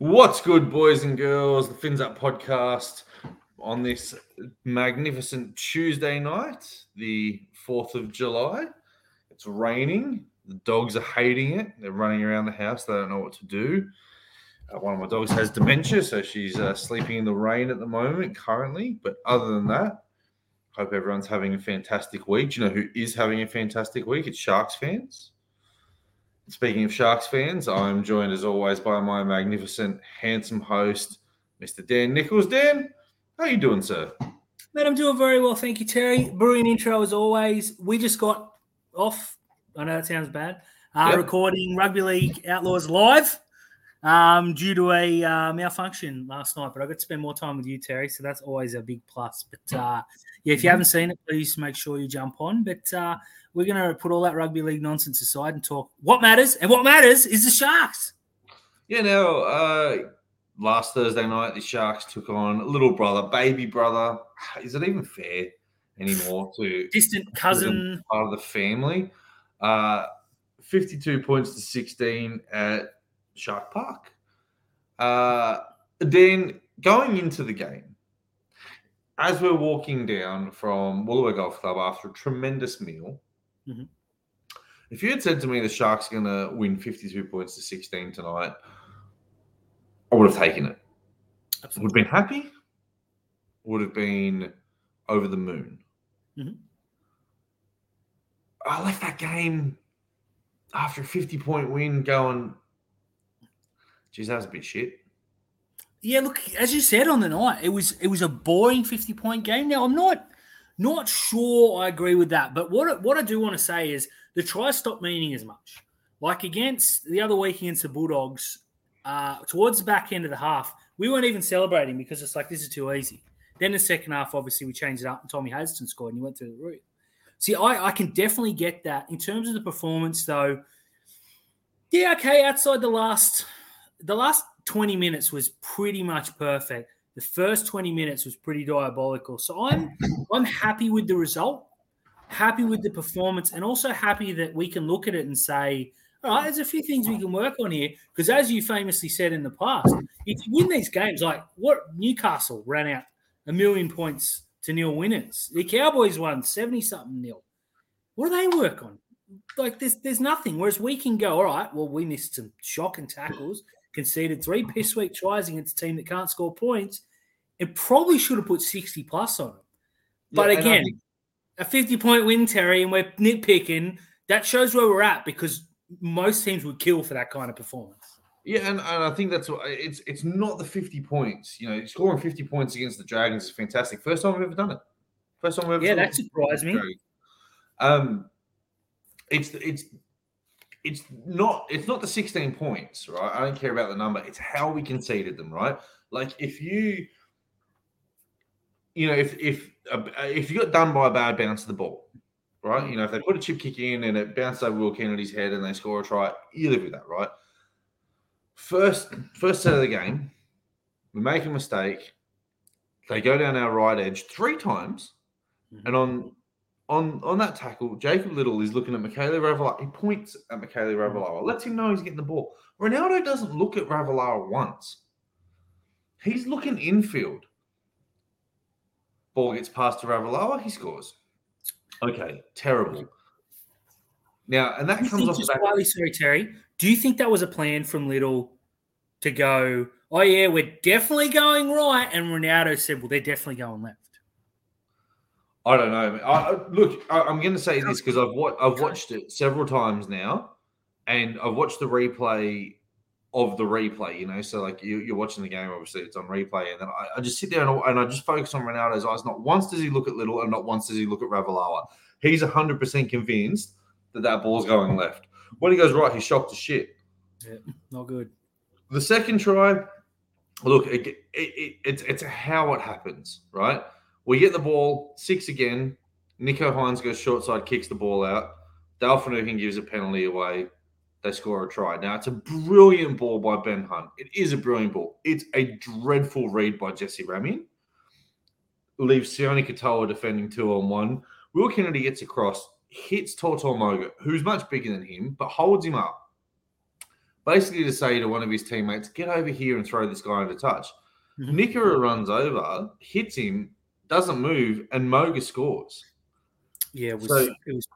What's good, boys and girls? The Fins Up podcast on this magnificent Tuesday night, the 4th of July. It's raining. The dogs are hating it. They're running around the house. They don't know what to do. One of my dogs has dementia, so she's sleeping in the rain at the moment currently. But other than that, hope everyone's having a fantastic week. Do you know who is having a fantastic week? It's Sharks fans. Speaking of Sharks fans, I'm joined as always by my magnificent, handsome host, Mr. Dan Nichols. Dan, how are you doing, sir? Mate, I'm doing very well, thank you, Terry. Brilliant intro as always. We just got off, I know it sounds bad, recording Rugby League Outlaws live due to a malfunction last night, but I got to spend more time with you, Terry, so that's always a big plus. But if you haven't seen it, please make sure you jump on. But we're going to put all that rugby league nonsense aside and talk what matters, and what matters is the Sharks. Yeah, now, last Thursday night, the Sharks took on little brother, baby brother. Is it even fair anymore to... distant cousin. ...part of the family. 52 points to 16 at Shark Park. Then, going into the game, as we're walking down from Wooloowra Golf Club after a tremendous meal... Mm-hmm. If you had said to me the Sharks are going to win 52 points to 16 tonight, I would have taken it. Absolutely. Would have been happy. Would have been over the moon. Mm-hmm. I left that game after a 50-point win going, geez, that was a bit shit. Yeah, look, as you said on the night, it was a boring 50-point game. Now, I'm not sure I agree with that, but what I do want to say is the try stopped meaning as much. Like against the other week against the Bulldogs, towards the back end of the half, we weren't even celebrating because it's like, this is too easy. Then the second half, obviously, we changed it up and Tommy Hazelton scored and he went through the roof. See, I can definitely get that. In terms of the performance, though, yeah, okay, outside the last 20 minutes was pretty much perfect. The first 20 minutes was pretty diabolical. So I'm happy with the result, happy with the performance, and also happy that we can look at it and say, all right, there's a few things we can work on here. Because as you famously said in the past, if you win these games, like what Newcastle ran out 1 million points to nil winners. The Cowboys won 70-something nil. What do they work on? Like there's nothing. Whereas we can go, all right, well, we missed some shocking tackles, conceded 3 piss-weak tries against a team that can't score points. It probably should have put 60 plus on it. But yeah, again, a 50-point win, Terry, and we're nitpicking. That shows where we're at because most teams would kill for that kind of performance. Yeah, and I think that's what it's not the 50 points. You know, scoring 50 points against the Dragons is fantastic. First time we've ever done it. First time we've ever done it. Yeah, that surprised me. It's not the 16 points, right? I don't care about the number. It's how we conceded them, right? Like if if you got done by a bad bounce of the ball, right? You know, if they put a chip kick in and it bounced over Will Kennedy's head and they score a try, you live with that, right? First set of the game, we make a mistake. They go down our right edge 3 times, and on that tackle, Jacob Little is looking at Mikaele Ravalawa. He points at Mikaele Ravalawa, lets him know he's getting the ball. Ronaldo doesn't look at Ravalawa once. He's looking infield. Ball gets passed to Ravalawa, he scores. Okay, terrible. Now, and that comes off the back. Sorry, Terry. Do you think that was a plan from Little to go, oh, yeah, we're definitely going right, and Ronaldo said, well, they're definitely going left? I don't know. I'm going to say this because I've watched it several times now, and I've watched the replay of the replay. You know, so like you're watching the game, obviously it's on replay, and then I just sit there and I just focus on Ronaldo's eyes. Not once does he look at Little, and not once does he look at Ravalawa. He's 100% convinced that ball's going left. When he goes right, he's shocked as shit. Yeah, not good. The second try, look, it's how it happens, right? We get the ball, 6 again. Nicho Hynes goes short side, kicks the ball out. Dale Finucane gives a penalty away. They score a try. Now, it's a brilliant ball by Ben Hunt. It is a brilliant ball. It's a dreadful read by Jesse Ramien. Leaves Sione Katoa defending 2-on-1. Will Kennedy gets across, hits Tortormoga, who's much bigger than him, but holds him up. basically to say to one of his teammates, get over here and throw this guy into touch. Mm-hmm. Nikora runs over, hits him, doesn't move, and Moga scores. Yeah, it was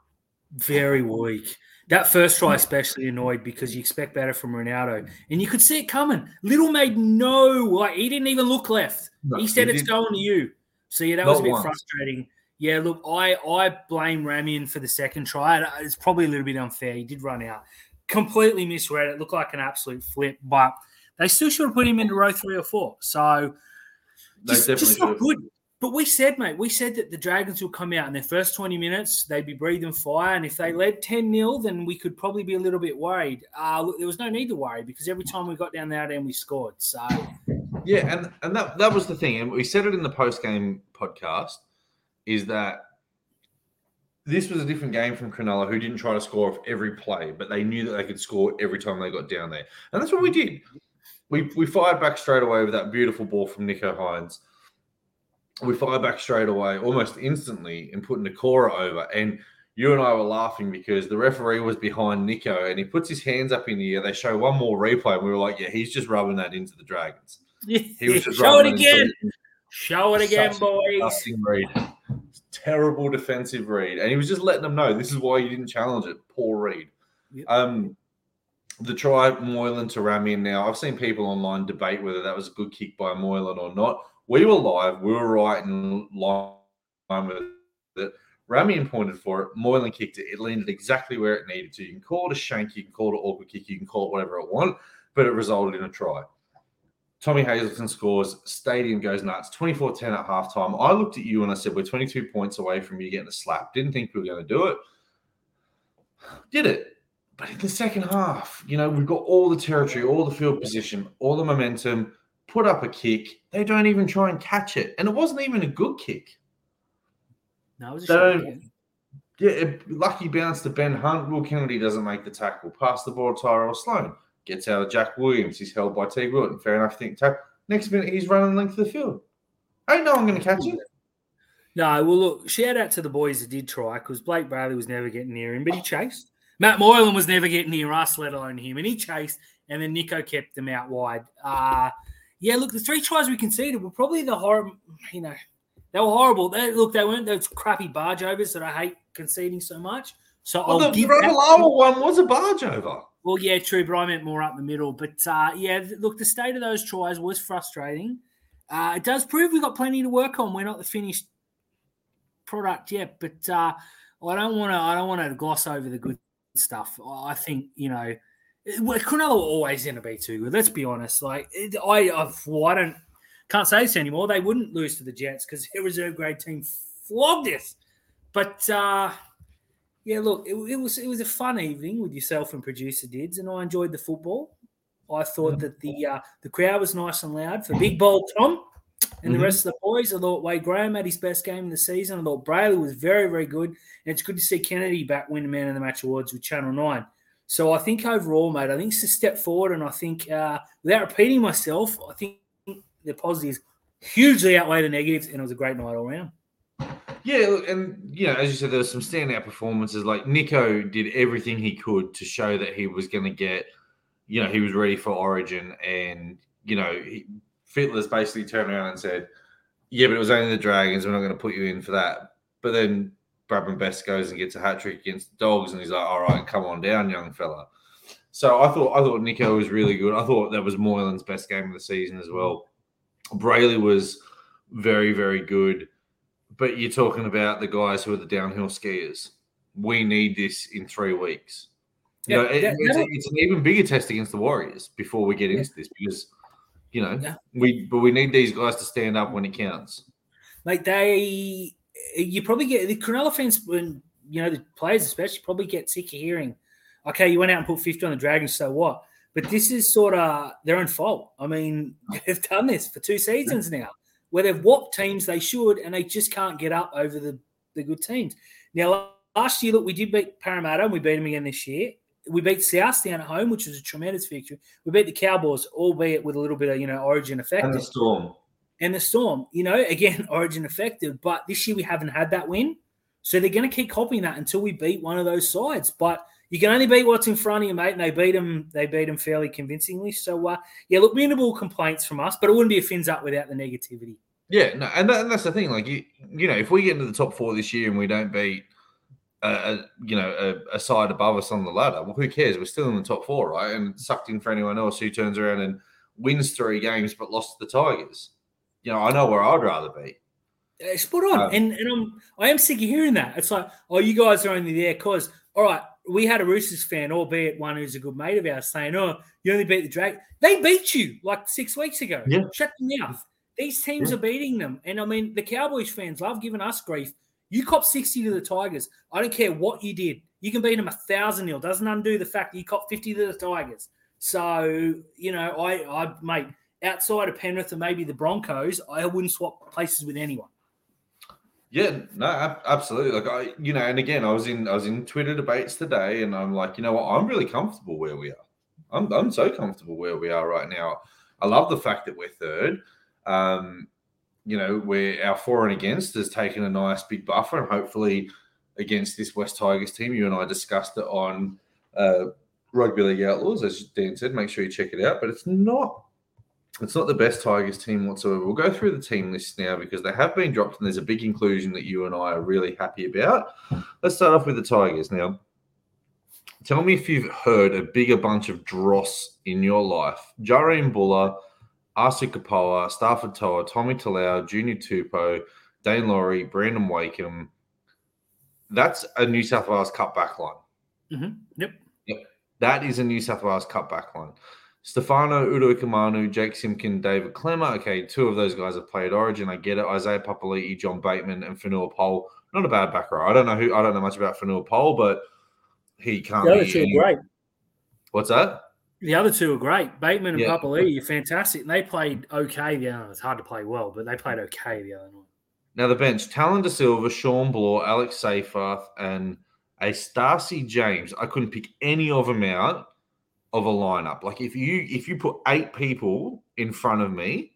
very weak. That first try especially annoyed because you expect better from Ronaldo. And you could see it coming. Little made he didn't even look left. No, he said it's going to you. So, yeah, that was a bit frustrating. Yeah, look, I blame Ramien for the second try. It's probably a little bit unfair. He did run out. Completely misread it. Looked like an absolute flip. But they still should have put him into row 3 or 4. So, just not good. But we said that the Dragons will come out in their first 20 minutes, they'd be breathing fire, and if they led 10-0, then we could probably be a little bit worried. There was no need to worry because every time we got down there, then we scored. So, yeah, and that was the thing, and we said it in the post-game podcast, is that this was a different game from Cronulla, who didn't try to score off every play, but they knew that they could score every time they got down there. And that's what we did. We fired back straight away with that beautiful ball from Nicho Hynes. We fire back straight away, almost instantly, and put Nikora over. And you and I were laughing because the referee was behind Nicho, and he puts his hands up in the air. They show one more replay, and we were like, yeah, he's just rubbing that into the Dragons. He was just Show it again, boys. Read. Terrible defensive read. And he was just letting them know, this is why you didn't challenge it. Poor read. Yep. The try, Moylan to Ramien now. I've seen people online debate whether that was a good kick by Moylan or not. We were live. We were right in line with it. Ramien pointed for it. Moylan kicked it. It landed exactly where it needed to. You can call it a shank. You can call it an awkward kick. You can call it whatever it want, but it resulted in a try. Tommy Hazelton scores. Stadium goes nuts. 24-10 at halftime. I looked at you and I said, we're 22 points away from you getting a slap. Didn't think we were going to do it. Did it. But in the second half, we've got all the territory, all the field position, all the momentum, put up a kick. They don't even try and catch it. And it wasn't even a good kick. No, it was a shot. Lucky bounce to Ben Hunt. Will Kennedy doesn't make the tackle. Pass the ball to Tyrell Sloan. Gets out of Jack Williams. He's held by T. Wilton. Fair enough, think tackle. Next minute, he's running length of the field. Ain't no one going to catch him. No, well, look, shout out to the boys that did try because Blake Brailey was never getting near him, but he chased. Matt Moylan was never getting near us, let alone him, and he chased, and then Nicho kept them out wide. Yeah, look, the 3 tries we conceded were probably the horrible, they were horrible. They weren't those crappy barge overs that I hate conceding so much. So the Ravalawa one was a barge over. Well, yeah, true, but I meant more up the middle. But, the state of those tries was frustrating. It does prove we've got plenty to work on. We're not the finished product yet, but I don't want to gloss over the good stuff. I think, Cronulla were always going to be too good. Let's be honest. I can't say this anymore. They wouldn't lose to the Jets because their reserve grade team flogged us. But it was a fun evening with yourself and producer Dids, and I enjoyed the football. I thought that the crowd was nice and loud for Big Bold Tom and the rest of the boys. I thought Wade Graham had his best game of the season. I thought Brailey was very, very good, and it's good to see Kennedy back win the Man of the Match awards with Channel 9. So I think overall, mate, I think it's a step forward, and I think without repeating myself, I think the positives hugely outweigh the negatives, and it was a great night all around. Yeah, and, as you said, there were some standout performances. Like, Nicho did everything he could to show that he was going to get, he was ready for Origin, and, Fittler's basically turned around and said, yeah, but it was only the Dragons, we're not going to put you in for that. But then Brabham Best goes and gets a hat-trick against the Dogs, and he's like, all right, come on down, young fella. So I thought Nicho was really good. I thought that was Moylan's best game of the season as well. Brailey was very, very good. But you're talking about the guys who are the downhill skiers. We need this in 3 weeks. It's an even bigger test against the Warriors before we get into this because, we need these guys to stand up when it counts. Like they... You probably get the Cronulla fans, when the players especially probably get sick of hearing, okay, you went out and put 50 on the Dragons, so what? But this is sort of their own fault. I mean, they've done this for 2 seasons now, where they've whopped teams they should, and they just can't get up over the good teams. Now, last year, look, we did beat Parramatta, and we beat them again this year. We beat South down at home, which was a tremendous victory. We beat the Cowboys, albeit with a little bit of Origin effect. And the Storm. Again, Origin effective. But this year we haven't had that win. So they're going to keep copying that until we beat one of those sides. But you can only beat what's in front of you, mate, and they beat them fairly convincingly. So, yeah, look, minimal complaints from us, but it wouldn't be a Fins Up without the negativity. Yeah, no, and that's the thing. Like, you know, if we get into the top four this year and we don't beat, a side above us on the ladder, well, who cares? We're still in the top four, right? And it's sucked in for anyone else who turns around and wins three games but lost to the Tigers. You know, I know where I'd rather be. Spot on. And I am sick of hearing that. It's like, oh, you guys are only there because, all right, we had a Roosters fan, albeit one who's a good mate of ours, saying, oh, you only beat the Dragons. They beat you like 6 weeks ago. Yeah. Shut your mouth. These teams are beating them. And, I mean, the Cowboys fans love giving us grief. You cop 60 to the Tigers. I don't care what you did. You can beat them 1,000-0. Doesn't undo the fact that you cop 50 to the Tigers. So, you know, I mate, outside of Penrith and maybe the Broncos, I wouldn't swap places with anyone. Yeah, no, absolutely. Like I was in Twitter debates today, and I'm like, you know what? I'm really comfortable where we are. I'm so comfortable where we are right now. I love the fact that we're third. You know, where our for and against has taken a nice big buffer, and hopefully against this West Tigers team, you and I discussed it on Rugby League Outlaws, as Dan said. Make sure you check it out. But it's not the best Tigers team whatsoever. We'll go through the team list now because they have been dropped and there's a big inclusion that you and I are really happy about. Let's start off with the Tigers. Now, tell me if you've heard a bigger bunch of dross in your life. Jareen Buller, Arsu Kapoa, Stafford Toa, Tommy Talau, Junior Tupou, Dane Laurie, Brandon Wakeham. That's a New South Wales Cup back line. Mm-hmm. Yep. That is a New South Wales Cup back line. Stefano Uduikamanu, Jake Simkin, David Klemmer. Okay, two of those guys have played Origin. I get it. Isaiah Papali'i, John Bateman, and Fonua Pole. Not a bad back row. I don't know much about Fonua Pole, but he can't. The other two are great. What's that? The other two are great. Bateman and Papali'i are fantastic. And they played okay the other night. It's hard to play well, but they played okay the other night. Now the bench: Talon Da Silva, Sean Bloor, Alex Seyfarth, and Stacey James. I couldn't pick any of them out of a lineup. Like if you put eight people in front of me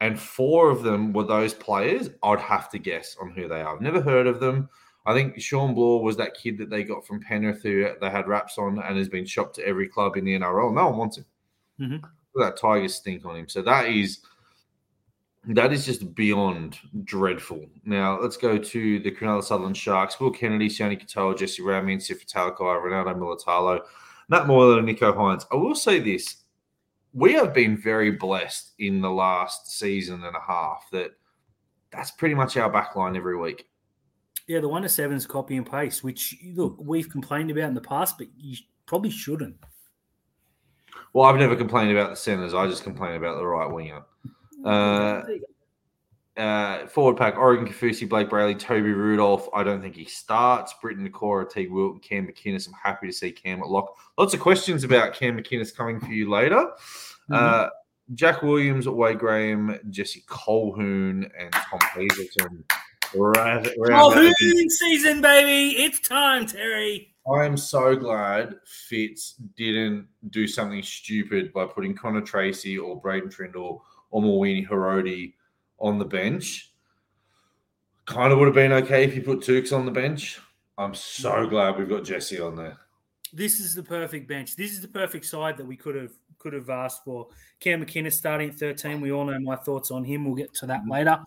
and four of them were those players, I'd have to guess on who they are. I've never heard of them. I think Sean Bloor was that kid that they got from Penrith who they had raps on and has been shopped to every club in the NRL. No one wants him. Mm-hmm. That Tiger stink on him. So that is just beyond dreadful. Now let's go to the Cronulla Southern Sharks. Will Kennedy, Sione Katoa, Jesse Ramien, Siosifa Talakai, Ronaldo Mulitalo, Nat Moylan and Nicho Hynes. I will say this. We have been very blessed in the last season and a half that's pretty much our backline every week. Yeah, the 1-7's copy and paste, which, look, we've complained about in the past, but you probably shouldn't. Well, I've never complained about the centres. I just complain about the right winger. Forward pack, Oregon Kaufusi, Blake Brailey, Toby Rudolf. I don't think he starts. Briton Nikora, Teague Wilton, Cam McInnes. I'm happy to see Cam at lock. Lots of questions about Cam McInnes coming for you later. Mm-hmm. Jack Williams, Wade Graham, Jesse Colquhoun, and Tom Hazelton. Colquhoun season, baby. It's time, Terry. I am so glad Fitz didn't do something stupid by putting Connor Tracy or Braden Trindle or Mawini Hiroti on the bench. Kind of would have been okay if you put Tukes on the bench. I'm so glad we've got Jesse on there. This is the perfect bench. This is the perfect side that we could have asked for. Cam McInnes starting at 13. We all know my thoughts on him. We'll get to that later.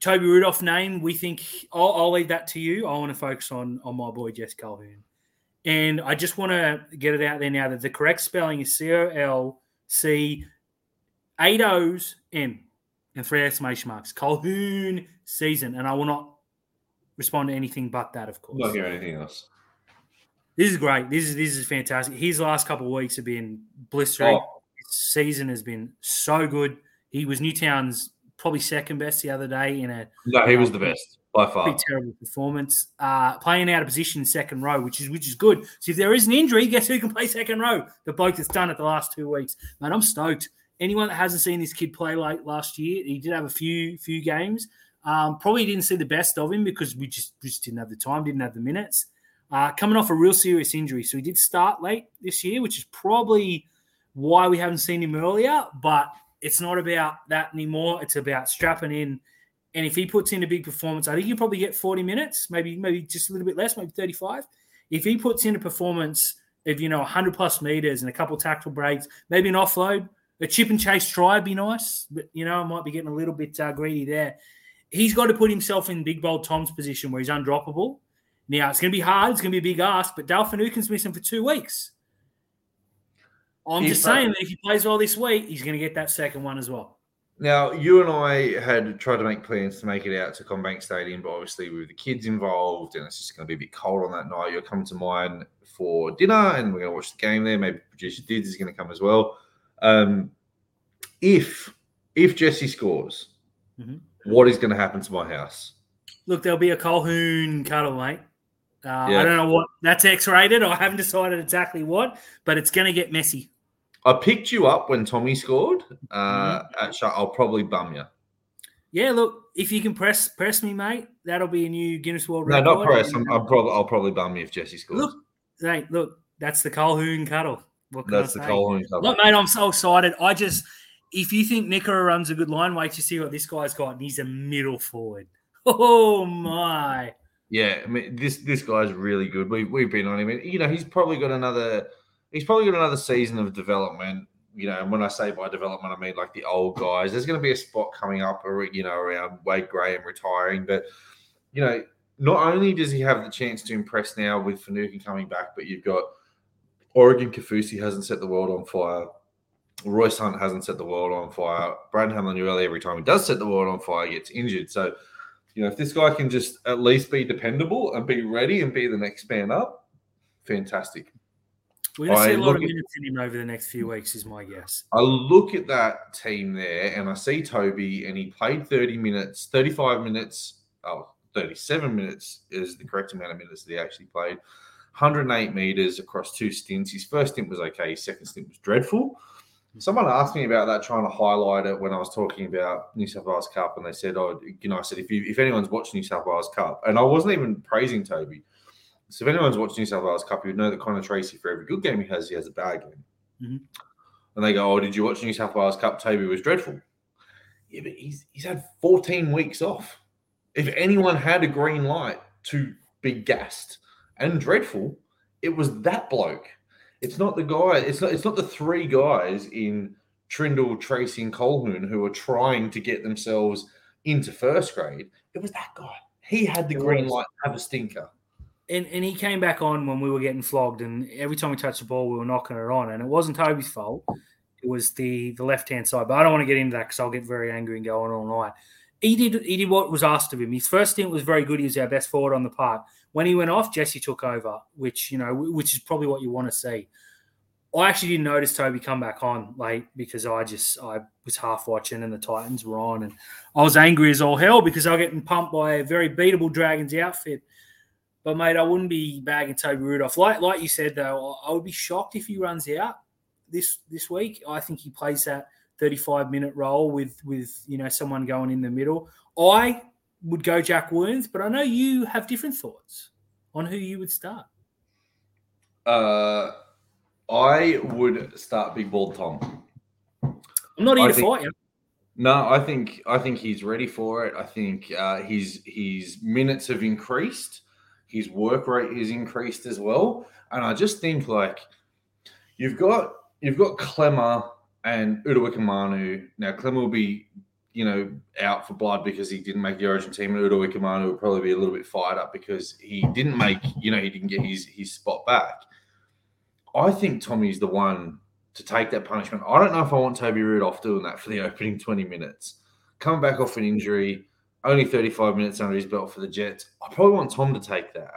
Toby Rudolf name, we think I'll leave that to you. I want to focus on my boy Jess Colquhoun. And I just want to get it out there now that the correct spelling is C-O-L-C 8 O's M. And 3 exclamation marks. Colquhoun season. And I will not respond to anything but that, of course. Not hear anything else. This is great. This is fantastic. His last couple of weeks have been blistering. Oh. His season has been so good. He was Newtown's probably second best the other day in a... No, he was the best by far. Pretty terrible performance. Playing out of position in second row, which is good. So if there is an injury, guess who can play second row? The bloke that's done it the last 2 weeks. Man, I'm stoked. Anyone that hasn't seen this kid play late last year, he did have a few games. Probably didn't see the best of him because we just didn't have the time, didn't have the minutes. Coming off a real serious injury. So he did start late this year, which is probably why we haven't seen him earlier. But it's not about that anymore. It's about strapping in. And if he puts in a big performance, I think he'll probably get 40 minutes, maybe just a little bit less, maybe 35. if he puts in a performance of, 100 plus meters and a couple of tackle breaks, maybe an offload, a chip and chase try would be nice, but, I might be getting a little bit greedy there. He's got to put himself in Big Bold Tom's position where he's undroppable. Now, it's going to be hard. It's going to be a big ask, but Dale Finucane's missing for 2 weeks. I'm just saying that if he plays well this week, he's going to get that second one as well. Now, you and I had tried to make plans to make it out to Combank Stadium, but obviously with the kids involved and it's just going to be a bit cold on that night. You'll come to mine for dinner and we're going to watch the game there. Maybe producer Dids is going to come as well. If Jesse scores, what is going to happen to my house? Look, there'll be a Colquhoun cuddle, mate. I don't know what – that's X-rated. I haven't decided exactly what, but it's going to get messy. I picked you up when Tommy scored. I'll probably bum you. Yeah, look, if you can press me, mate, that'll be a new Guinness World Record. No, not press. I'll probably bum you if Jesse scores. Look, that's the Colquhoun cuddle. Colquhoun cuddle. Look, mate, I'm so excited. If you think Nikora runs a good line, wait to see what this guy's got. And he's a middle forward. Oh, my. Yeah, I mean, this guy's really good. We've been on him. And, he's probably got another season of development. And when I say by development, I mean like the old guys. There's going to be a spot coming up, around Wade Graham retiring. But, not only does he have the chance to impress now with Finucane coming back, but you've got Oregon Kaufusi hasn't set the world on fire. Royce Hunt hasn't set the world on fire. Brad Hamlin-Uele, every time he does set the world on fire, gets injured. So, if this guy can just at least be dependable and be ready and be the next man up, fantastic. We're going to see a lot of minutes in him over the next few weeks is my guess. I look at that team there and I see Toby and he played 37 minutes is the correct amount of minutes that he actually played. 108 metres across two stints. His first stint was okay. His second stint was dreadful. Someone asked me about that, trying to highlight it when I was talking about New South Wales Cup, and they said, I said, if anyone's watched New South Wales Cup, and I wasn't even praising Toby. So if anyone's watched New South Wales Cup, you'd know that Connor Tracy, for every good game he has a bad game. And they go, did you watch New South Wales Cup? Toby was dreadful. Yeah, but he's had 14 weeks off. If anyone had a green light to be gassed and dreadful, it was that bloke. It's not the guy. It's not the three guys in Trindle, Tracy, and Colquhoun who are trying to get themselves into first grade. It was that guy. He had the green light to have a stinker. And he came back on when we were getting flogged, and every time we touched the ball, we were knocking it on. And it wasn't Toby's fault. It was the left-hand side. But I don't want to get into that because I'll get very angry and go on all night. He did what was asked of him. His first stint was very good. He was our best forward on the park. When he went off, Jesse took over, which is probably what you want to see. I actually didn't notice Toby come back on late because I was half watching and the Titans were on, and I was angry as all hell because I was getting pumped by a very beatable Dragons outfit. But mate, I wouldn't be bagging Toby Rudolf. Like you said though, I would be shocked if he runs out this week. I think he plays that 35-minute role with someone going in the middle. I would go Jack Williams, but I know you have different thoughts on who you would start. I would start Big Bald Tom. I'm not here to fight him. No, I think he's ready for it. I think his minutes have increased. His work rate is increased as well. And I just think you've got Klemmer and Uduikamanu. Now Klemmer will be out for blood because he didn't make the Origin team, and Uduikamanu will probably be a little bit fired up because he didn't make, he didn't get his spot back. I think Tommy's the one to take that punishment. I don't know if I want Toby Rudolf doing that for the opening 20 minutes. Coming back off an injury, only 35 minutes under his belt for the Jets. I probably want Tom to take that.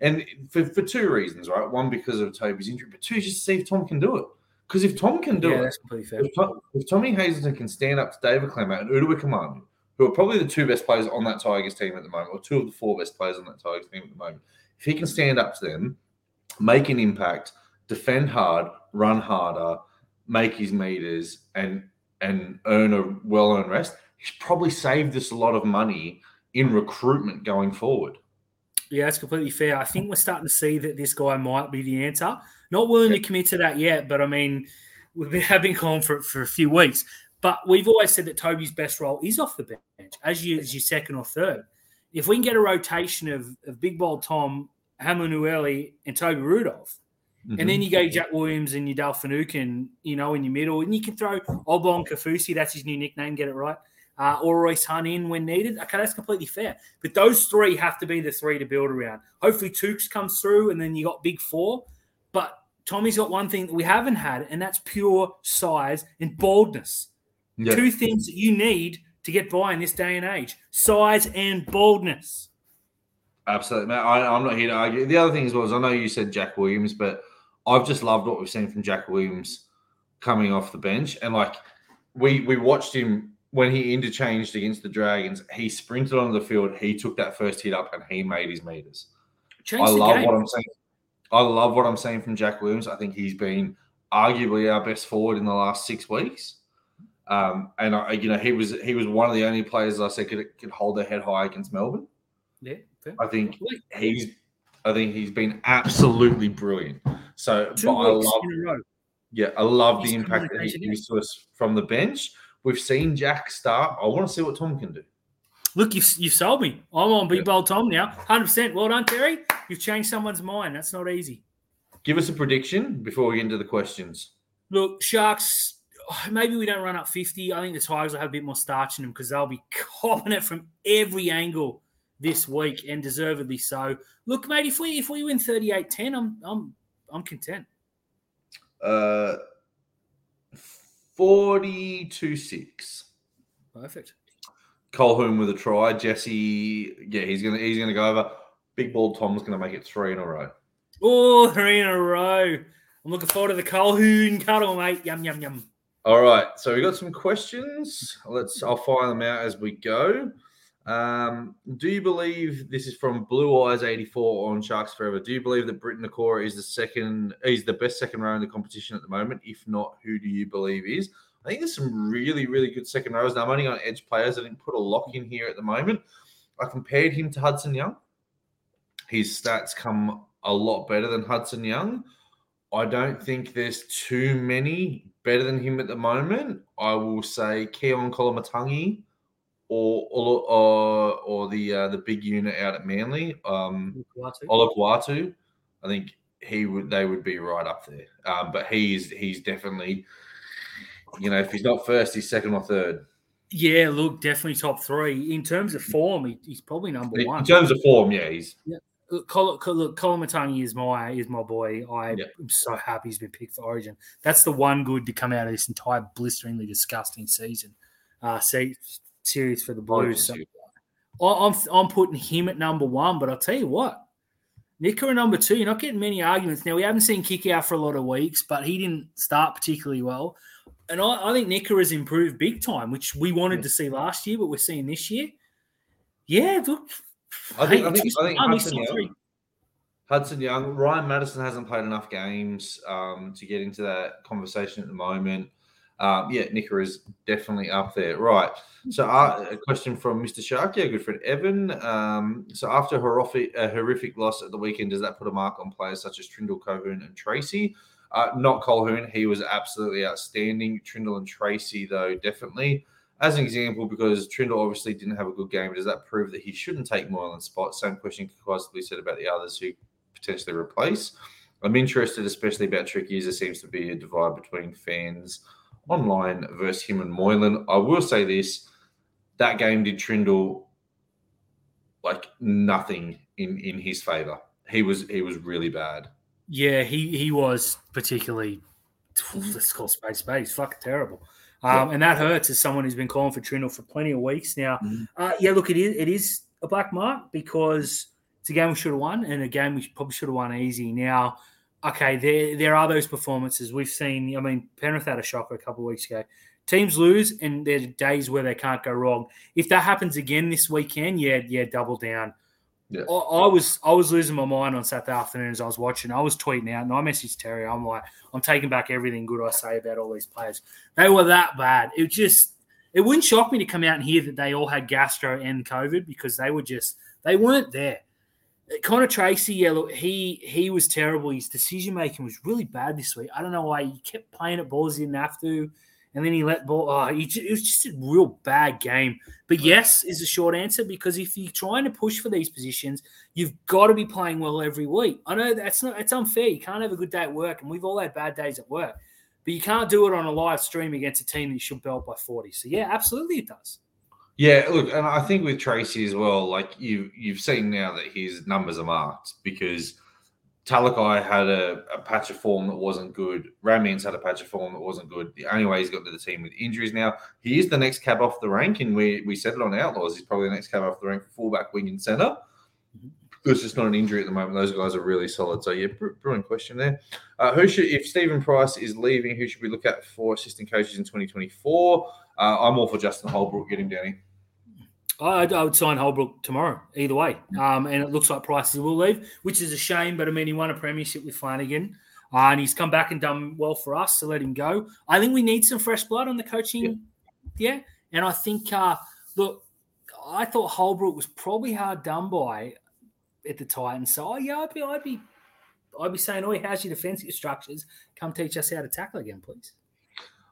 And for two reasons, right? One, because of Toby's injury, but two, just to see if Tom can do it. Because if Tom can do it, that's pretty fair. If Tommy Hazelton can stand up to David Klemmer and Uduikamanu, who are probably the two best players on that Tigers team at the moment, or two of the four best players on that Tigers team at the moment, if he can stand up to them, make an impact, defend hard, run harder, make his meters, and earn a well-earned rest, he's probably saved us a lot of money in recruitment going forward. Yeah, that's completely fair. I think we're starting to see that this guy might be the answer. Not willing to commit to that yet, but, I mean, we have been calling for it for a few weeks. But we've always said that Toby's best role is off the bench, as your second or third. If we can get a rotation of Big Bold Tom Hamanueli and Toby Rudolf. Mm-hmm. And then you go Jack Williams and your Dal Finucane, you know, in your middle. And you can throw Oblong Kafusi, that's his new nickname, get it right, or Royce Hunt in when needed. Okay, that's completely fair. But those three have to be the three to build around. Hopefully Tukes comes through and then you got big four. But Tommy's got one thing that we haven't had, and that's pure size and baldness. Yep. Two things that you need to get by in this day and age, size and baldness. Absolutely, mate. I'm not here to argue. The other thing as well is I know you said Jack Williams, but I've just loved what we've seen from Jack Williams coming off the bench. And, like, we watched him when he interchanged against the Dragons. He sprinted onto the field. He took that first hit up and he made his meters. What I'm seeing. I love what I'm seeing from Jack Williams. I think he's been arguably our best forward in the last 6 weeks. And, he was one of the only players, as I said, could hold their head high against Melbourne. Yeah. I think he's been absolutely brilliant. So, I love the impact that he gives to us from the bench. We've seen Jack start. I want to see what Tom can do. Look, you've sold me. I'm on Big Bold Tom now. 100%. Well done, Terry. You've changed someone's mind. That's not easy. Give us a prediction before we get into the questions. Look, Sharks, maybe we don't run up 50. I think the Tigers will have a bit more starch in them because they'll be copping it from every angle this week, and deservedly so. Look, mate, if we win 38-10, I'm content. 42-6. Perfect. Colquhoun with a try. Jesse, yeah, he's gonna go over. Big Bald Tom's gonna make it three in a row. Oh, three in a row. I'm looking forward to the Colquhoun cuddle, mate. Yum yum yum. All right, so we got some questions. I'll fire them out as we go. Do you believe, this is from Blue Eyes 84 on Sharks Forever, do you believe that Briton Nikora is the best second row in the competition at the moment? If not, who do you believe is? I think there's some really, really good second rows. Now, I'm only on edge players. I didn't put a lock in here at the moment. I compared him to Hudson Young. His stats come a lot better than Hudson Young. I don't think there's too many better than him at the moment. I will say Keon Kolomatangi, or the big unit out at Manly, Olakwatu. I think they would be right up there. But he's definitely, you know, if he's not first, he's second or third. Yeah, look, definitely top three in terms of form. He's probably number one in terms of form. Yeah, he's. Yeah. Look, Kolomatangi is my boy. I'm so happy he's been picked for Origin. That's the one good to come out of this entire blisteringly disgusting season. Series for the Blues. So I'm putting him at number one, but I'll tell you what, Nikora number two, you're not getting many arguments. Now, we haven't seen Kickout for a lot of weeks, but he didn't start particularly well. And I think Nikora's improved big time, which we wanted to see last year, but we're seeing this year. Yeah, look. I think Hudson Young, Ryan Madison hasn't played enough games to get into that conversation at the moment. Nikora is definitely up there. Right. So a question from Mr. Sharky, our good friend Evan. So after a horrific loss at the weekend, does that put a mark on players such as Trindle, Colquhoun and Tracy? Not Colquhoun. He was absolutely outstanding. Trindle and Tracy, though, definitely. As an example, because Trindle obviously didn't have a good game, does that prove that he shouldn't take Moylan's spot? Same question could possibly be said about the others who potentially replace. I'm interested especially about Trickies. There seems to be a divide between fans online versus him and Moylan. I will say this, that game did Trindle like nothing in his favour. He was really bad. Yeah, he was particularly, let's call space, fucking terrible. And that hurts as someone who's been calling for Trindle for plenty of weeks now. Mm-hmm. Look, it is a black mark because it's a game we should have won and a game we probably should have won easy. Now, okay, there are those performances we've seen. I mean, Penrith had a shocker a couple of weeks ago. Teams lose, and there are days where they can't go wrong. If that happens again this weekend, yeah, double down. Yeah. I was losing my mind on Saturday afternoon as I was watching. I was tweeting out, and I messaged Terry. I'm like, I'm taking back everything good I say about all these players. They were that bad. It wouldn't shock me to come out and hear that they all had gastro and COVID because they weren't there. Connor Tracy, yeah, look, he was terrible. His decision-making was really bad this week. I don't know why he kept playing at balls he didn't have to. and then he let ball. Oh, it was just a real bad game. But yes is the short answer, because if you're trying to push for these positions, you've got to be playing well every week. I know that's unfair. You can't have a good day at work, and we've all had bad days at work. But you can't do it on a live stream against a team that you should belt by 40. So, yeah, absolutely it does. Yeah, look, and I think with Tracy as well, like you've seen now that his numbers are marked, because Talakai had a patch of form that wasn't good. Ramien's had a patch of form that wasn't good. The only way he's got to the team with injuries now, he is the next cab off the rank, and we settled on Outlaws. He's probably the next cab off the rank for fullback, wing, and centre. There's just not an injury at the moment. Those guys are really solid. So, yeah, brilliant question there. If Stephen Price is leaving, who should we look at for assistant coaches in 2024? I'm all for Justin Holbrook. Get him down here. I would sign Holbrook tomorrow, either way. And it looks like Price will leave, which is a shame. But, I mean, he won a premiership with Flanagan. And he's come back and done well for us, so let him go. I think we need some fresh blood on the coaching. Yeah. And I think, look, I thought Holbrook was probably hard done by at the Titans. So, I'd be saying, "Oi, how's your defensive structures? Come teach us how to tackle again, please."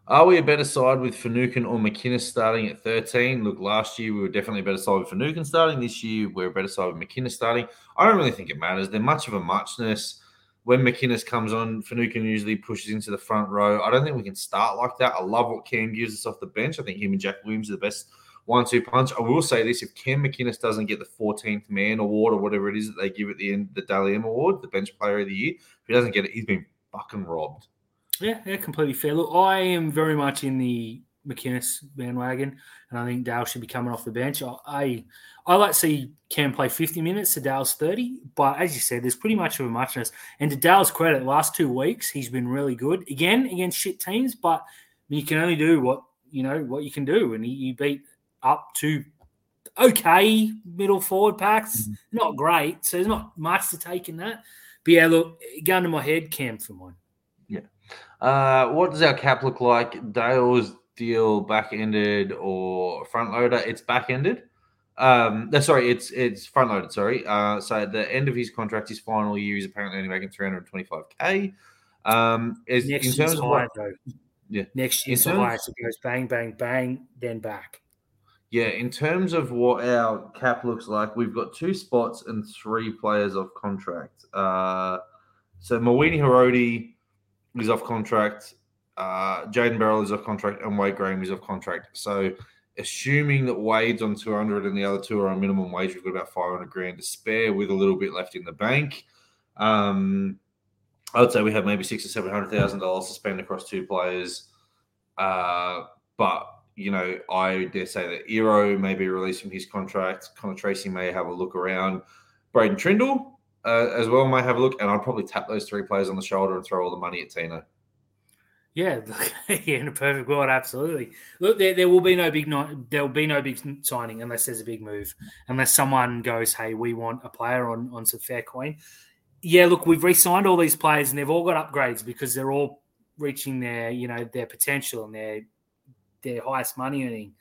Are we a better side with Finucane or McInnes starting at 13? Look, last year we were definitely a better side with Finucane starting. This year we're a better side with McInnes starting. I don't really think it matters. They're much of a muchness. When McInnes comes on, Finucane usually pushes into the front row. I don't think we can start like that. I love what Cam gives us off the bench. I think him and Jack Williams are the best 1-2 punch. I will say this, if Cam McInnes doesn't get the 14th man award or whatever it is that they give at the end of the Daly M award, the bench player of the year, if he doesn't get it, he's been fucking robbed. Yeah, completely fair. Look, I am very much in the McInnes bandwagon, and I think Dale should be coming off the bench. I like to see Cam play 50 minutes to Dale's 30, but as you said, there's pretty much of a muchness. And to Dale's credit, last 2 weeks, he's been really good. Again, against shit teams, but you can only do what you can do, and you beat up to okay middle forward packs. Mm-hmm. Not great, so there's not much to take in that. But, yeah, look, gun to my head, Cam for mine. Yeah. What does our cap look like? Dale's deal back-ended or front-loader? It's back-ended. It's front-loaded, sorry. So at the end of his contract, his final year, he's apparently only making $325K. Next year's higher, though. Yeah. Next year's higher, so it goes bang, bang, bang, then back. Yeah, in terms of what our cap looks like, we've got 2 spots and 3 players off contract. So Mawini Hiroti is off contract, Jaden Barrell is off contract, and Wade Graham is off contract. So assuming that Wade's on 200 and the other 2 are on minimum wage, we've got about $500,000 to spare with a little bit left in the bank. I would say we have maybe $600,000 to spend across 2 players. But you know, I dare say that Ero may be released from his contract. Connor Tracy may have a look around. Braden Trindle as well may have a look. And I'd probably tap those 3 players on the shoulder and throw all the money at Tino. Yeah, in a perfect world, absolutely. Look, there will be no big signing unless there's a big move, unless someone goes, "Hey, we want a player on some fair coin." Yeah, look, we've re-signed all these players and they've all got upgrades because they're all reaching their potential and their highest money earning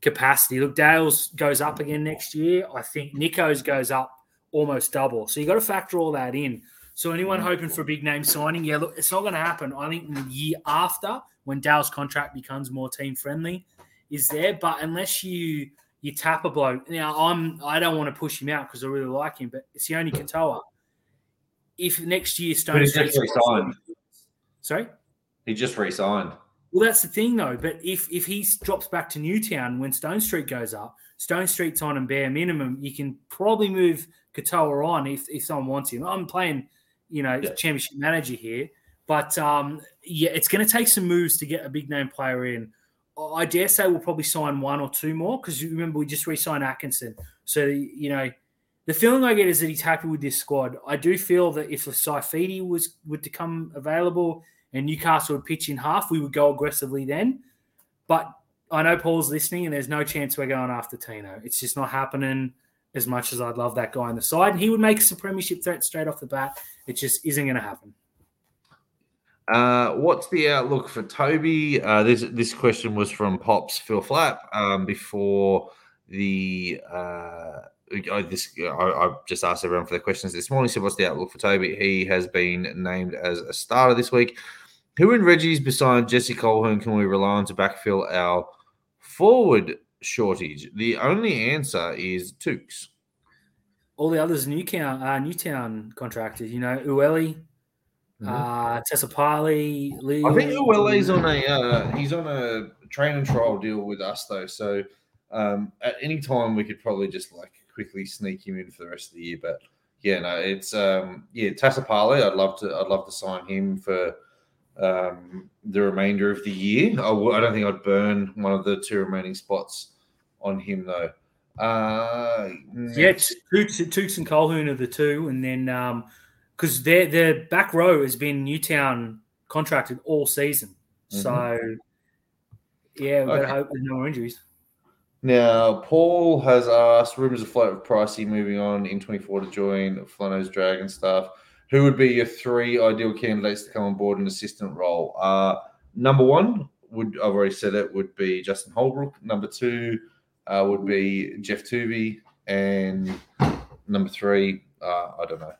capacity. Look, Dale's goes up again next year. I think Nicho's goes up almost double. So you got to factor all that in. So anyone hoping for a big name signing, yeah, look, it's not going to happen. I think the year after, when Dale's contract becomes more team friendly, is there. But unless you tap a bloke, now I don't want to push him out because I really like him. But Sione Katoa, if next year Stone Street, sorry, he just re-signed. Well, that's the thing, though. But if he drops back to Newtown when Stone Street goes up, Stone Street's on and bare minimum. You can probably move Katoa on if someone wants him. I'm playing, championship manager here. But, it's going to take some moves to get a big-name player in. I dare say we'll probably sign 1 or 2 more because, you remember, we just re-signed Atkinson. So, the feeling I get is that he's happy with this squad. I do feel that if a Saifidi were to come available – and Newcastle would pitch in half, we would go aggressively then. But I know Paul's listening and there's no chance we're going after Tino. It's just not happening as much as I'd love that guy on the side. And he would make us a premiership threat straight off the bat. It just isn't going to happen. What's the outlook for Toby? This question was from Pops Phil Flapp before the – I just asked everyone for their questions this morning. So what's the outlook for Toby? He has been named as a starter this week. Who in Reggie's beside Jesse Colquhoun can we rely on to backfill our forward shortage? The only answer is Tukes. All the others Newtown contracted. You know, Ueli, Tessapali, Lee. I think Uele's on a he's on a train and trial deal with us though, so at any time we could probably just like quickly sneak him in for the rest of the year. But yeah, no, it's Tessapali. I'd love to sign him for the remainder of the year. I don't think I'd burn one of the two remaining spots on him though. Tukes and Colquhoun are the two, and then because their back row has been Newtown contracted all season, so yeah, we've got to hope there's no more injuries. Now, Paul has asked, rumours afloat of Pricey moving on in 24 to join Flano's Dragon staff. Who would be your three ideal candidates to come on board an assistant role? Number one would be Justin Holbrook. Number two would be Jeff Tuvey, and number three, I don't know.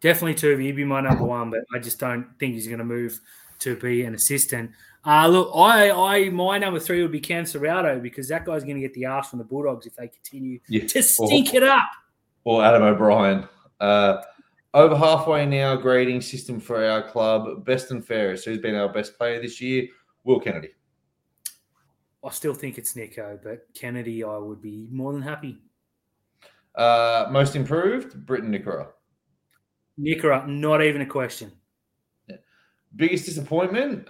Definitely Tuvey. He'd be my number one, but I just don't think he's going to move to be an assistant. My number three would be Cam Serrato, because that guy's going to get the arse from the Bulldogs if they continue to stink it up. Or Adam O'Brien. Over halfway now, grading system for our club. Best and fairest. Who's been our best player this year? Will Kennedy. I still think it's Nicho, but Kennedy I would be more than happy. Most improved? Briton Nikora. Nikora, not even a question. Yeah. Biggest disappointment?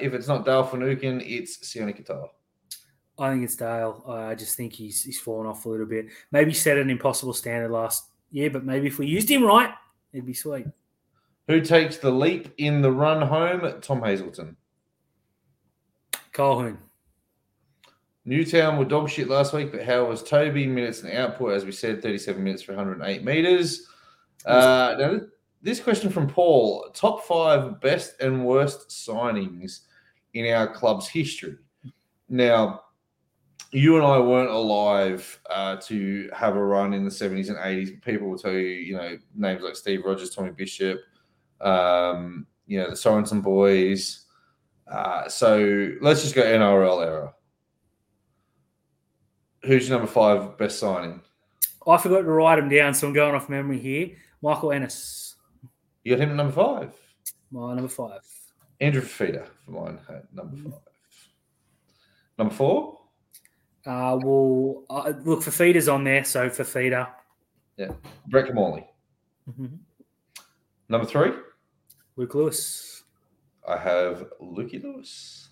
If it's not Dale Finucane, it's Sione Katoa. I think it's Dale. I just think he's fallen off a little bit. Maybe set an impossible standard last year, but maybe if we used him right, it'd be sweet. Who takes the leap in the run home? Tom Hazelton. Colquhoun. Newtown were dog shit last week, but how was Toby? Minutes and output, as we said, 37 minutes for 108 metres. Now, this question from Paul. Top five best and worst signings in our club's history. Now, you and I weren't alive to have a run in the 70s and 80s. People will tell you, you know, names like Steve Rogers, Tommy Bishop, you know, the Sorensen boys. So let's just go NRL era. Who's your number five best signing? I forgot to write him down, so I'm going off memory here. Michael Ennis. You got him at number five? My number five. Andrew Fafita for mine at number five. Number four? Look, Fafita's on there, so Fafita. Yeah. Brett Kamali. Mm-hmm. Number three? Luke Lewis. I have Lukey Lewis.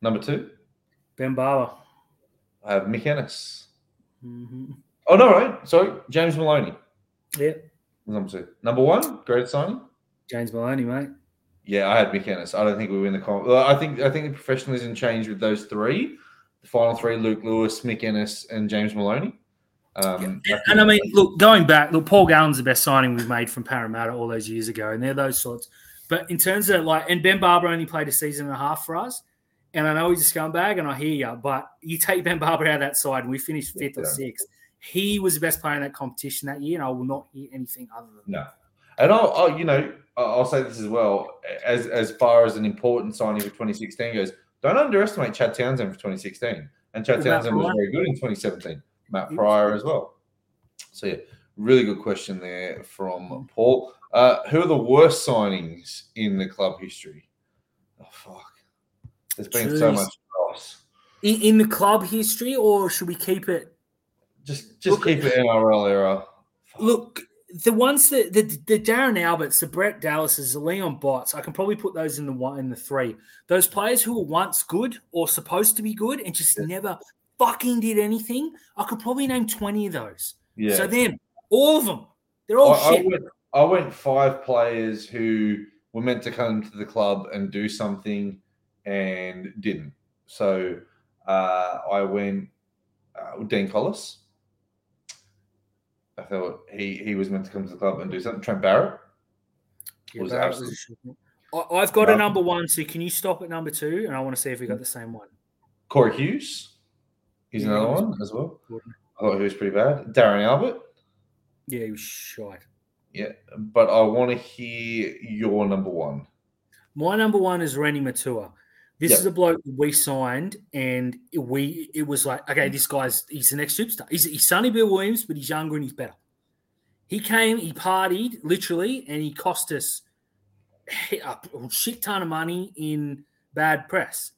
Number two? Ben Barber. I have Mick Ennis. Mm-hmm. Oh, no, right. Sorry, James Maloney. Yeah. Number two. Number one, great signing. James Maloney, mate. Yeah, I had Mick Ennis. I don't think we win the comp. I think the professionalism changed with those three. The final three, Luke Lewis, Mick Ennis, and James Maloney. Going back, Paul Gallen's the best signing we've made from Parramatta all those years ago, and they're those sorts. But in terms of and Ben Barber only played a season and a half for us. And I know he's a scumbag, and I hear you, but you take Ben Barber out of that side, and we finished fifth or sixth. He was the best player in that competition that year, and I will not hear anything other than that. And I'll say this as well, as far as an important signing for 2016 goes, don't underestimate Chad Townsend for 2016. And Chad Townsend was very good in 2017. Matt Pryor as well. So, yeah, really good question there from Paul. Who are the worst signings in the club history? Oh, fuck. There's been so much loss. In the club history, or should we keep it? Just keep it NRL era. Look, the ones that the Darren Alberts, the Brett Dallases, the Leon Botts, I can probably put those in the three. Those players who were once good or supposed to be good and just never fucking did anything. I could probably name 20 of those. Yeah. So then, all of them, they're all shit. I went five players who were meant to come to the club and do something and didn't. So I went with Dean Collis. I thought he was meant to come to the club and do something. Trent Barrett. I've got a number one, so can you stop at number two? And I want to see if we got the same one. Corey Hughes. He's another one as well. I thought he was pretty bad. Darren Albert. Yeah, he was shite. Yeah, but I want to hear your number one. My number one is Randy Matua. This is a bloke we signed, and it was like, okay, this guy's, he's the next superstar. He's Sonny Bill Williams, but he's younger and he's better. He came, he partied, literally, and he cost us a shit ton of money in bad press.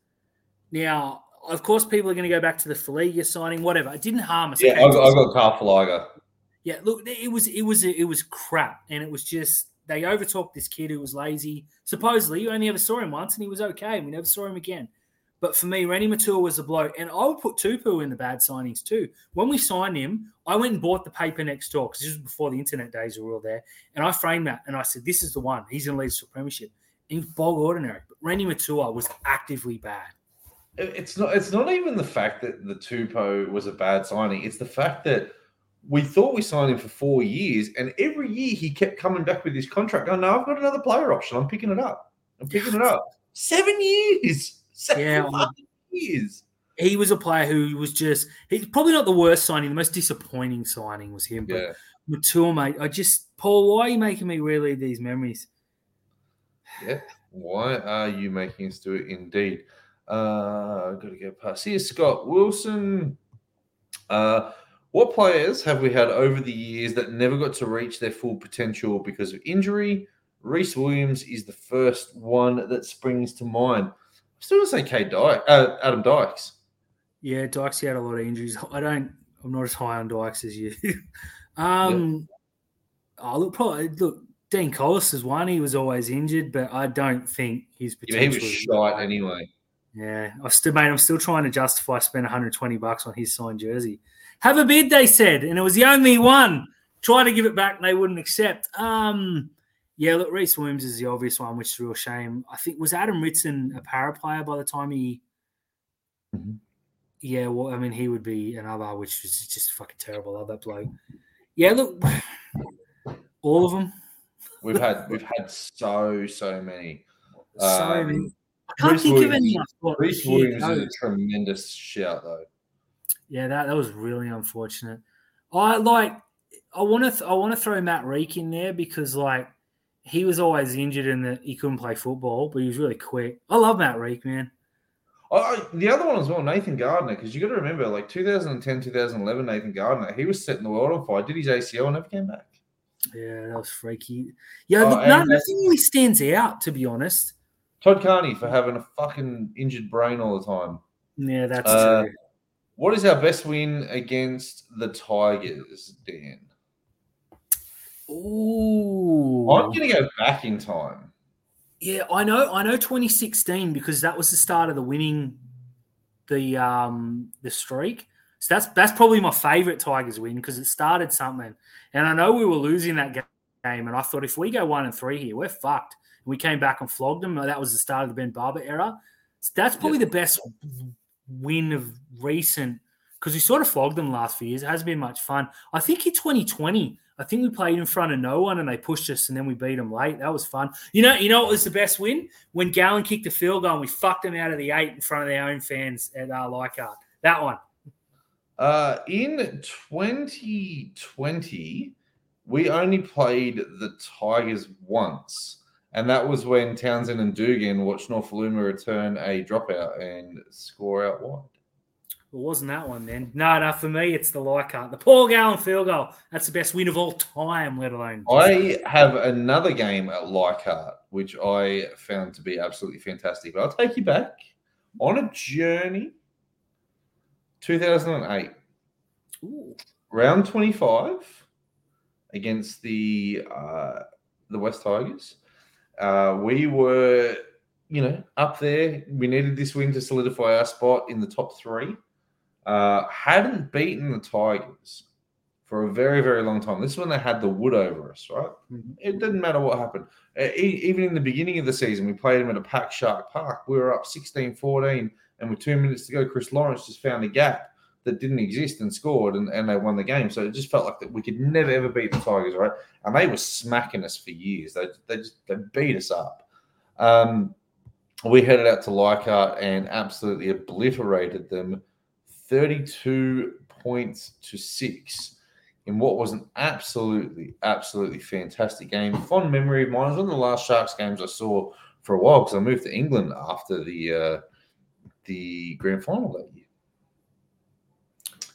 Now, of course, people are going to go back to the Feliga signing, whatever. It didn't harm us. Yeah, I've got Carl Feliga. Yeah, look, it was crap, and it was just they overtalked this kid who was lazy. Supposedly, you only ever saw him once, and he was okay, and we never saw him again. But for me, Randy Matua was a bloke, and I would put Tupu in the bad signings too. When we signed him, I went and bought the paper next door because this was before the internet days were all there, and I framed that, and I said, this is the one. He's going to lead us to a premiership. And he was bog ordinary, but Randy Matua was actively bad. It's not even the fact that the Tupu was a bad signing. It's the fact that we thought we signed him for 4 years, and every year he kept coming back with his contract. Oh, no, I've got another player option. I'm picking it up. 7 years. 7 years. He was a player who was just – he's probably not the worst signing. The most disappointing signing was him. But Mature, mate, I just – Paul, why are you making me relive these memories? Yeah, why are you making us do it indeed? I've got to go past here. Scott Wilson. What players have we had over the years that never got to reach their full potential because of injury? Reece Williams is the first one that springs to mind. I'm still going to say Adam Dykes. Yeah, Dykes, he had a lot of injuries. I'm not as high on Dykes as you. Look, Dean Collis is one. He was always injured, but I don't think his potential. Yeah, he was shite anyway. Yeah, I'm still trying to justify spending $120 on his signed jersey. Have a bid, they said, and it was the only one. Try to give it back, and they wouldn't accept. Look, Reece Williams is the obvious one, which is a real shame. I think, was Adam Ritson a para player by the time he – yeah, well, I mean, he would be another, which is just fucking terrible, other bloke. Yeah, look, all of them. We've had so many. So many. I can't think of any. Reece Williams is a tremendous shout, though. Yeah, that was really unfortunate. I want to throw Matt Reek in there because he was always injured and that he couldn't play football, but he was really quick. I love Matt Reek, man. The other one as well, Nathan Gardner, because you got to remember 2010, 2011, Nathan Gardner, he was setting the world on fire. Did his ACL and never came back. Yeah, that was freaky. Yeah, nothing really stands out, to be honest. Todd Carney for having a fucking injured brain all the time. Yeah, that's true. What is our best win against the Tigers, Dan? Ooh. I'm going to go back in time. Yeah, I know 2016 because that was the start of the winning the streak. So that's probably my favourite Tigers win because it started something. And I know we were losing that game, and I thought if we go 1-3 here, we're fucked. And we came back and flogged them. That was the start of the Ben Barber era. So that's probably the best win of recent because we sort of flogged them last few years. It hasn't been much fun. I think in 2020, we played in front of no one and they pushed us and then we beat them late. That was fun. You know what was the best win? When Gallen kicked a field goal and we fucked them out of the 8 in front of their own fans at Leichhardt. That one. In 2020, we only played the Tigers once. And that was when Townsend and Dugan watched Norfoluma return a dropout and score out wide. It wasn't that one then. No, for me, it's the Leichhardt. The Paul Gallen field goal. That's the best win of all time, let alone. I have another game at Leichhardt, which I found to be absolutely fantastic. But I'll take you back on a journey. 2008. Ooh. Round 25 against the West Tigers. We were, up there. We needed this win to solidify our spot in the top 3. Hadn't beaten the Tigers for a very, very long time. This is when they had the wood over us, right? Mm-hmm. It didn't matter what happened. Even in the beginning of the season, we played them at a packed Shark Park. We were up 16-14, and with 2 minutes to go, Chris Lawrence just found a gap that didn't exist and scored, and they won the game. So it just felt like that we could never, ever beat the Tigers, right? And they were smacking us for years. They beat us up. We headed out to Leichhardt and absolutely obliterated them 32-6 in what was an absolutely fantastic game. Fond memory of mine. It was one of the last Sharks games I saw for a while because I moved to England after the grand final that year.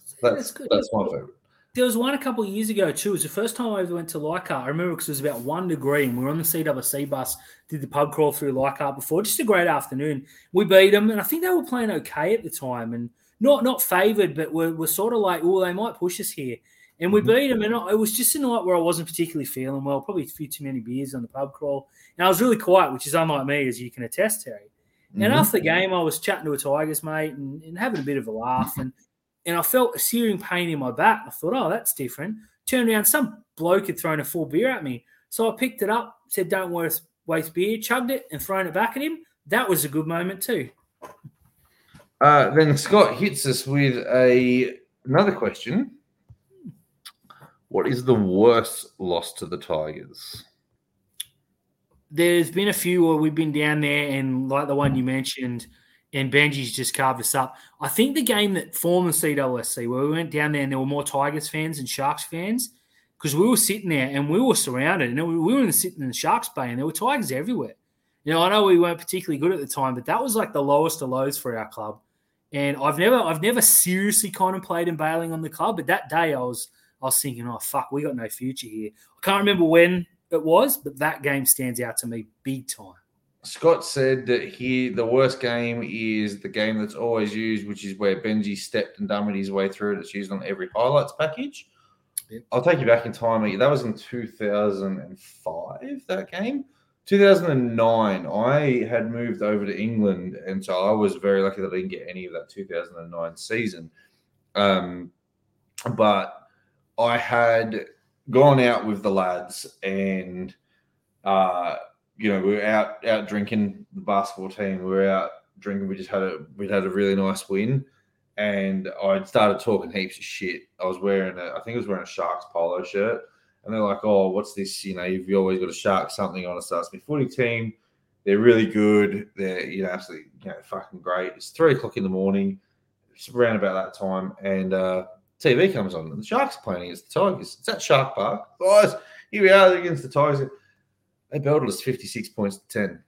So that's good. That's my favourite. There was one a couple of years ago too. It was the first time I ever went to Leichhardt. I remember because it was about 1 degree and we were on the CWC bus, did the pub crawl through Leichhardt before. Just a great afternoon. We beat them, and I think they were playing okay at the time and not favoured, but we're sort of like, oh, they might push us here. And we beat them, and it was just a night where I wasn't particularly feeling well, probably a few too many beers on the pub crawl. And I was really quiet, which is unlike me, as you can attest, Terry. And after the game, I was chatting to a Tigers mate and having a bit of a laugh and I felt a searing pain in my back. I thought, oh, that's different. Turned around, some bloke had thrown a full beer at me. So I picked it up, said, don't waste beer, chugged it and thrown it back at him. That was a good moment too. Then Scott hits us with another question. What is the worst loss to the Tigers? There's been a few where we've been down there and like the one you mentioned, and Benji's just carved us up. I think the game that formed the CWSC, where we went down there and there were more Tigers fans and Sharks fans, because we were sitting there and we were surrounded. And we were sitting in the Sharks Bay and there were Tigers everywhere. You know, I know we weren't particularly good at the time, but that was like the lowest of lows for our club. And I've never seriously contemplated bailing on the club, but that day I was thinking, oh, fuck, we got no future here. I can't remember when it was, but that game stands out to me big time. Scott said that the worst game is the game that's always used, which is where Benji stepped and dummied his way through it. It's used on every highlights package. Yep. I'll take you back in time. That was in 2005, that game. 2009, I had moved over to England, and so I was very lucky that I didn't get any of that 2009 season. But I had gone out with the lads and we were out drinking, the basketball team. We were out drinking. We just had a really nice win, and I started talking heaps of shit. I was wearing a Sharks polo shirt, and they're like, "Oh, what's this? You know, you've always got a Shark something on." So it's my footy team. They're really good. They're absolutely fucking great. It's 3 o'clock in the morning, it's around about that time, and TV comes on, and the Sharks playing against the Tigers. It's at Shark Park, guys. Here we are against the Tigers. They belted us 56 points to 10.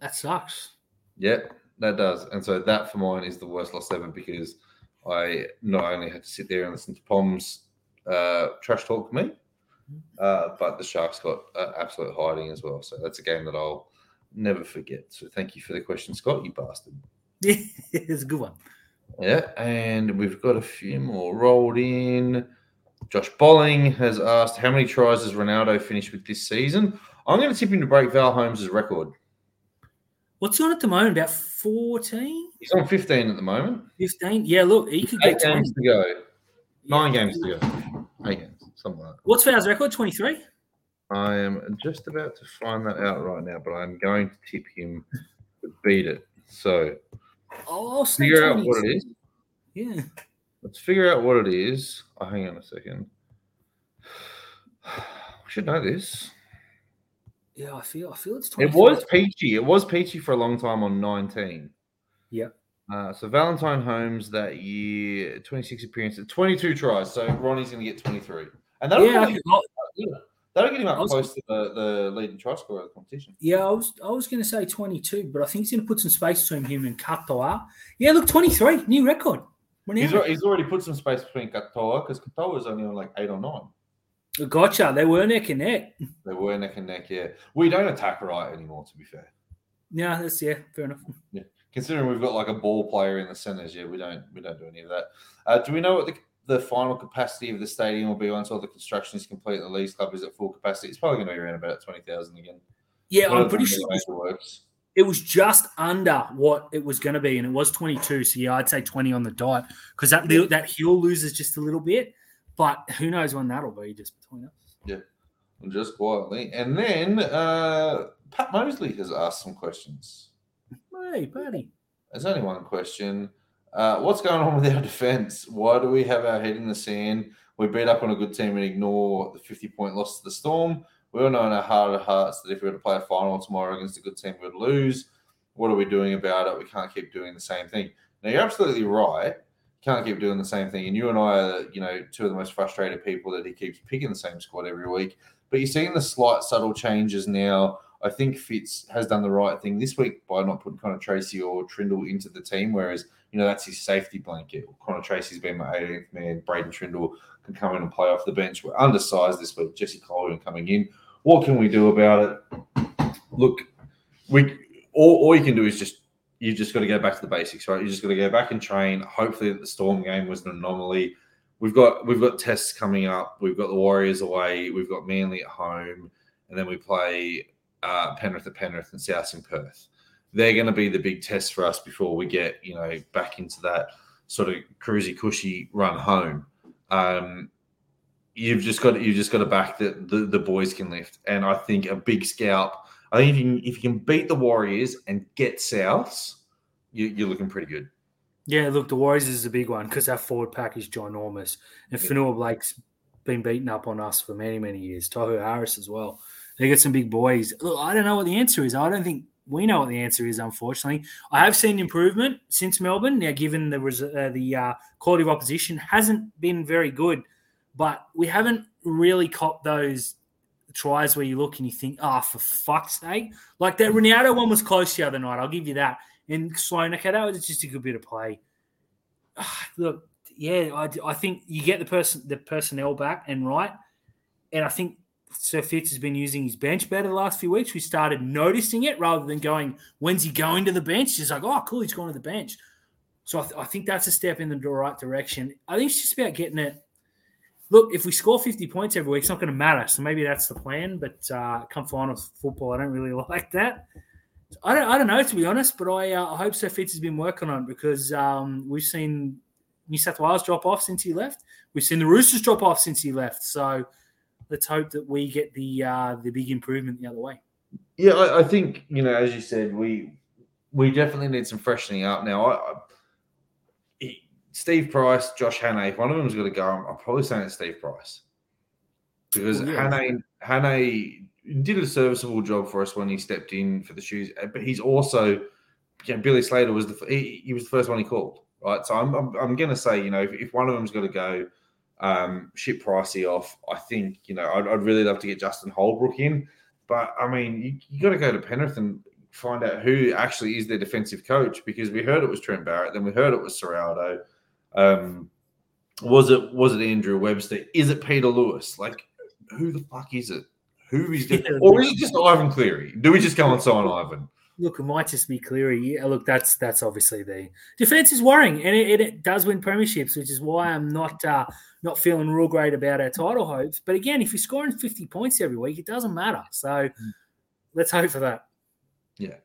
That sucks. Yep, that does. And so that, for mine, is the worst loss ever because I not only had to sit there and listen to Pom's trash talk to me, but the Sharks got absolute hiding as well. So that's a game that I'll never forget. So thank you for the question, Scott, you bastard. Yeah, it's a good one. Yeah, and we've got a few more rolled in. Josh Bolling has asked, how many tries does Ronaldo finish with this season? I'm going to tip him to break Val Holmes' record. What's he on at the moment? About 14? He's on 15 at the moment. 15? Yeah, look, he could get 20. 8 games to go. 9 games to go. 8 games, something like that. What's Val's record, 23? I am just about to find that out right now, but I'm going to tip him to beat it. So I'll figure out what it is. Yeah. Let's figure out what it is. Oh, hang on a second. I should know this. Yeah, I feel it's 25. It was Peachy. It was Peachy for a long time on 19. Yeah. So Valentine Holmes that year, 26 appearances, 22 tries. So Ronnie's going to get 23. And that'll get him up close to the leading try scorer of the competition. Yeah, I was going to say 22, but I think he's going to put some space between him and Katoa. Yeah, look, 23, new record. He's already put some space between Katoa because Katoa was only on like 8 or 9. Gotcha. They were neck and neck. Yeah. We don't attack right anymore, to be fair. Yeah, fair enough. Yeah. Considering we've got like a ball player in the centres, we don't do any of that. Do we know what the final capacity of the stadium will be once all the construction is complete and the Leagues Club is at full capacity? It's probably going to be around about 20,000 again. Yeah, I'm pretty sure. It was just under what it was going to be, and it was 22. So, yeah, I'd say 20 on the dot because that hill loses just a little bit. But who knows when that'll be just between us. Yeah, just quietly. And then Pat Mosley has asked some questions. Hey, buddy. There's only one question. What's going on with our defence? Why do we have our head in the sand? We beat up on a good team and ignore the 50-point loss to the Storm. We all know in our heart of hearts that if we were to play a final tomorrow against a good team, we'd lose. What are we doing about it? We can't keep doing the same thing. Now, you're absolutely right. You can't keep doing the same thing. And you and I are, two of the most frustrated people that he keeps picking the same squad every week. But you're seeing the slight, subtle changes now. I think Fitz has done the right thing this week by not putting Connor Tracy or Trindle into the team, whereas, you know, that's his safety blanket. Connor Tracy's been my 18th man. Braden Trindle can come in and play off the bench. We're undersized this week. Jesse Colwyn coming in. What can we do about it? Look, all you can do is you've just got to go back to the basics, right? You just got to go back and train. Hopefully the Storm game was an anomaly. We've got tests coming up. We've got the Warriors away. We've got Manly at home. And then we play Penrith at Penrith and South in Perth. They're going to be the big tests for us before we get, you know, back into that sort of cruisy cushy run home. You've just got to back that the boys can lift, and I think a big scalp. I think if you can beat the Warriors and get Souths, you're looking pretty good. Yeah, look, the Warriors is a big one because our forward pack is ginormous, and yeah. Fonua Blake's been beating up on us for many, many years. Tohu Harris as well. They got some big boys. Look, I don't know what the answer is. I don't think we know what the answer is. Unfortunately, I have seen improvement since Melbourne. Now, given the quality of opposition hasn't been very good, but we haven't really copped those tries where you look and you think, oh, for fuck's sake. Like that Ronaldo one was close the other night. I'll give you that. And Sione Katoa, it's just a good bit of play. Look, yeah, I think you get the personnel back and right. And I think Sir Fitz has been using his bench better the last few weeks. We started noticing it rather than going, when's he going to the bench? Just like, oh, cool, he's going to the bench. So I think that's a step in the right direction. I think it's just about getting it. Look, if we score 50 points every week, it's not going to matter. So maybe that's the plan. But come final football, I don't really like that. I don't know, to be honest. But I hope Sir Fitz has been working on it because we've seen New South Wales drop off since he left. We've seen the Roosters drop off since he left. So let's hope that we get the big improvement the other way. Yeah, I think, you know, as you said, we definitely need some freshening up now. Steve Price, Josh Hannay, if one of them's got to go, I'm probably saying it's Steve Price. Because Hannay did a serviceable job for us when he stepped in for the Shoes, but he's also, you know, Billy Slater was he was the first one he called, right? So I'm going to say, you know, if one of them's got to go, ship Pricey off, I think, you know, I'd really love to get Justin Holbrook in. But, I mean, you got to go to Penrith and find out who actually is their defensive coach because we heard it was Trent Barrett, then we heard it was Serraldo. Was it Andrew Webster? Is it Peter Lewis? Like, who the fuck is it? Who is it? Or is it just Ivan Cleary? Do we just go and sign Ivan? Look, it might just be Cleary. Yeah, look, that's obviously the defense is worrying, and it does win premierships, which is why I'm not feeling real great about our title hopes. But again, if you're scoring 50 points every week, it doesn't matter. So let's hope for that. Yeah.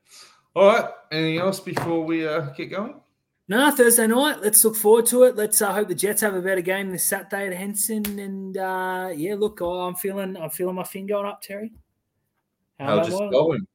All right. Anything else before we get going? No, Thursday night. Let's look forward to it. Let's hope the Jets have a better game this Saturday at Henson. And yeah, look, I'm feeling my fin going up, Terry. How just going?